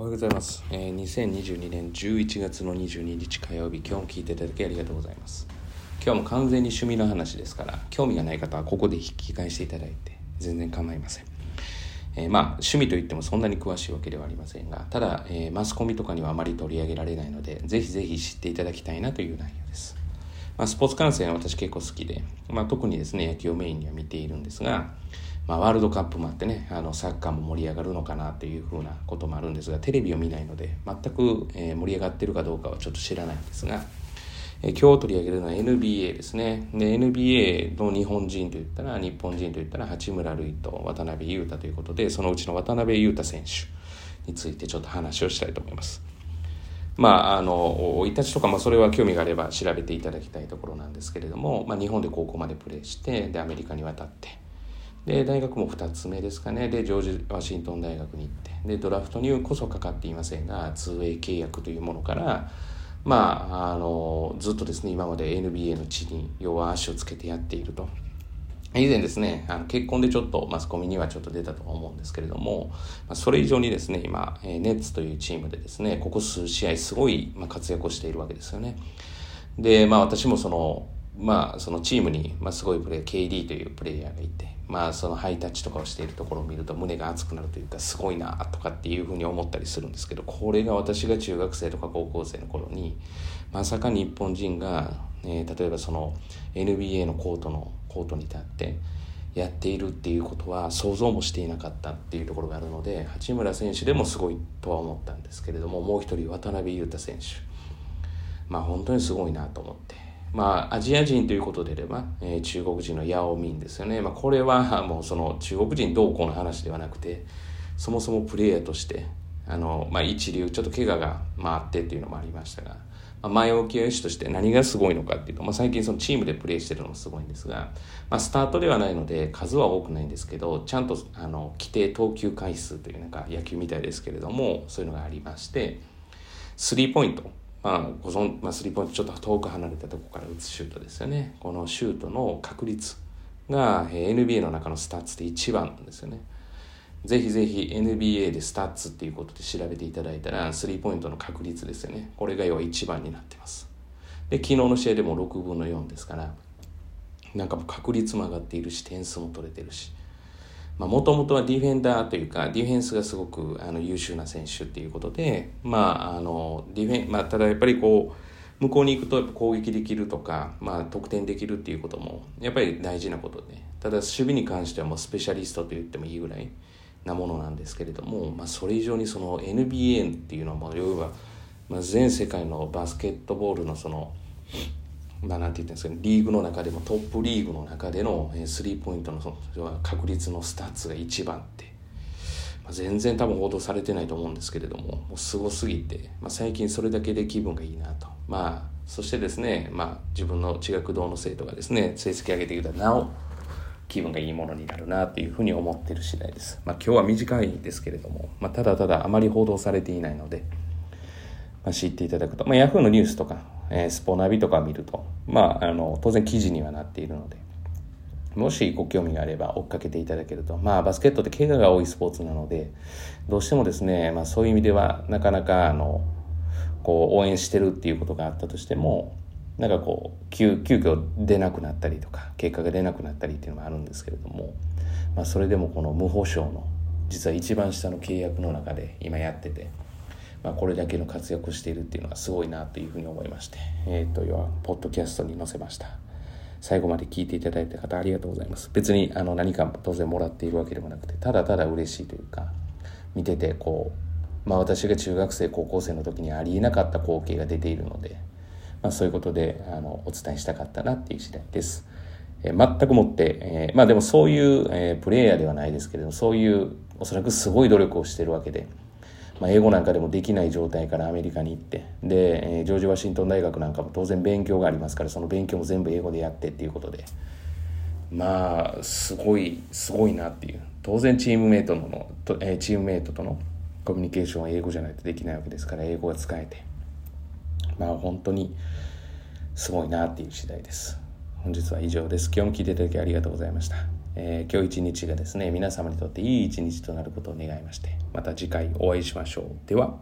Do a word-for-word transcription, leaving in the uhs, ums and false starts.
おはようございます、えー、にせんにじゅうにねんじゅういちがつのにじゅうににち火曜日、今日も聞いていただきありがとうございます。今日も完全に趣味の話ですから、興味がない方はここで引き返していただいて全然構いません。えー、まあ趣味といってもそんなに詳しいわけではありませんが、ただ、えー、マスコミとかにはあまり取り上げられないので、ぜひぜひ知っていただきたいなという内容です。まあ、スポーツ観戦は私結構好きで、まあ、特にですね野球をメインには見ているんですが、まあ、ワールドカップもあってね、あのサッカーも盛り上がるのかなというふうなこともあるんですが、テレビを見ないので全く、えー、盛り上がっているかどうかはちょっと知らないんですが、えー、今日取り上げるのは エヌビーエー ですね。で エヌビーエー の日本人といったら日本人といったら八村塁と渡邊雄太ということで、そのうちの渡邊雄太選手についてちょっと話をしたいと思います。まああの生い立ちとか、まあ、それは興味があれば調べていただきたいところなんですけれども、まあ、日本で高校までプレーして、でアメリカに渡って、で大学もふたつめですかね、でジョージ・ワシントン大学に行って、でドラフトにこそかかっていませんが ツーウェイ 契約というものから、まあ、あのずっとですね今まで エヌビーエー の地に弱足をつけてやっていると。以前ですねあの結婚でちょっとマスコミにはちょっと出たと思うんですけれども、それ以上にですね今ネッツというチームでですね、ここ数試合すごい活躍をしているわけですよね。で、まあ、私もそのまあ、そのチームにすごいプレー ケーディー というプレイヤーがいて、まあ、そのハイタッチとかをしているところを見ると胸が熱くなるというか、すごいなとかっていうふうに思ったりするんですけど、これが私が中学生とか高校生の頃にまさか日本人が、えー、例えばその エヌビーエー のコートのコートに立ってやっているっていうことは想像もしていなかったっていうところがあるので、八村選手でもすごいとは思ったんですけれども、もう一人渡邊雄太選手、まあ、本当にすごいなと思って、まあ、アジア人ということであれば、えー、中国人のヤオミンですよね。まあ、これはもうその中国人同行の話ではなくて、そもそもプレイヤーとしてあの、まあ、一流、ちょっと怪我があってっていうのもありましたが、まあ、前置きや主として何がすごいのかっていうと、まあ、最近そのチームでプレーしてるのもすごいんですが、まあ、スタートではないので数は多くないんですけど、ちゃんとあの規定投球回数というなんか野球みたいですけれども、そういうのがありまして、スリーポイント、まあ、ご存、まあ、スリーポイントちょっと遠く離れたところから打つシュートですよね。このシュートの確率が エヌビーエー の中のスタッツでいちばんなんですよね。ぜひぜひ エヌビーエー でスタッツっていうことで調べていただいたら、スリーポイントの確率ですよね。これが要はいちばんになってます。で昨日の試合でもろくぶんのよんですから、なんか確率も上がっているし、点数も取れてるし、もともとはディフェンダーというかディフェンスがすごくあの優秀な選手ということで、まああのディフェンまあ、ただやっぱりこう向こうに行くとやっぱ攻撃できるとか、まあ、得点できるっていうこともやっぱり大事なことで、ただ守備に関してはもうスペシャリストと言ってもいいぐらいなものなんですけれども、まあ、それ以上にその エヌビーエー っていうのはもう要は全世界のバスケットボールのそのまあ、なんて言ったんですかね、リーグの中でもトップリーグの中でのスリーポイントのその確率のスタッツがいちばんって、まあ、全然多分報道されてないと思うんですけれども、もうすごすぎて、まあ、最近それだけで気分がいいなと、まあ、そしてですね、まあ、自分の地学堂の生徒がですね成績上げてきたらなお気分がいいものになるなというふうに思っている次第です。まあ、今日は短いですけれども、まあ、ただただあまり報道されていないので、まあ、知っていただくと、まあ、ヤフーのニュースとかスポナビとか見ると、まあ、あの当然記事にはなっているので、もしご興味があれば追っかけていただけると、まあ、バスケットって怪我が多いスポーツなのでどうしてもですね、まあ、そういう意味ではなかなかあのこう応援してるっていうことがあったとしても、なんかこう急急遽出なくなったりとか結果が出なくなったりっていうのもあるんですけれども、まあ、それでもこの無保証の実は一番下の契約の中で今やってて、まあ、これだけの活躍をしているっていうのはすごいなというふうに思いまして、えー、と要はポッドキャストに載せました。最後まで聞いていただいた方ありがとうございます。別にあの何か当然もらっているわけでもなくて、ただただ嬉しいというか、見ててこう、まあ、私が中学生高校生の時にありえなかった光景が出ているので、まあ、そういうことであのお伝えしたかったなっていう次第です。えー、全くもって、えー、まあでもそういう、えー、プレイヤーではないですけれども、そういうおそらくすごい努力をしているわけで、まあ、英語なんかでもできない状態からアメリカに行って、でジョージ・ワシントン大学なんかも当然勉強がありますから、その勉強も全部英語でやってっていうことで、まあすごいすごいなっていう、当然チームメイトのとチームメイトとのコミュニケーションは英語じゃないとできないわけですから、英語が使えて、まあ本当にすごいなっていう次第です。本日は以上です。今日も聞いていただきありがとうございました。えー、今日一日がですね、皆様にとっていい一日となることを願いまして、また次回お会いしましょう。では。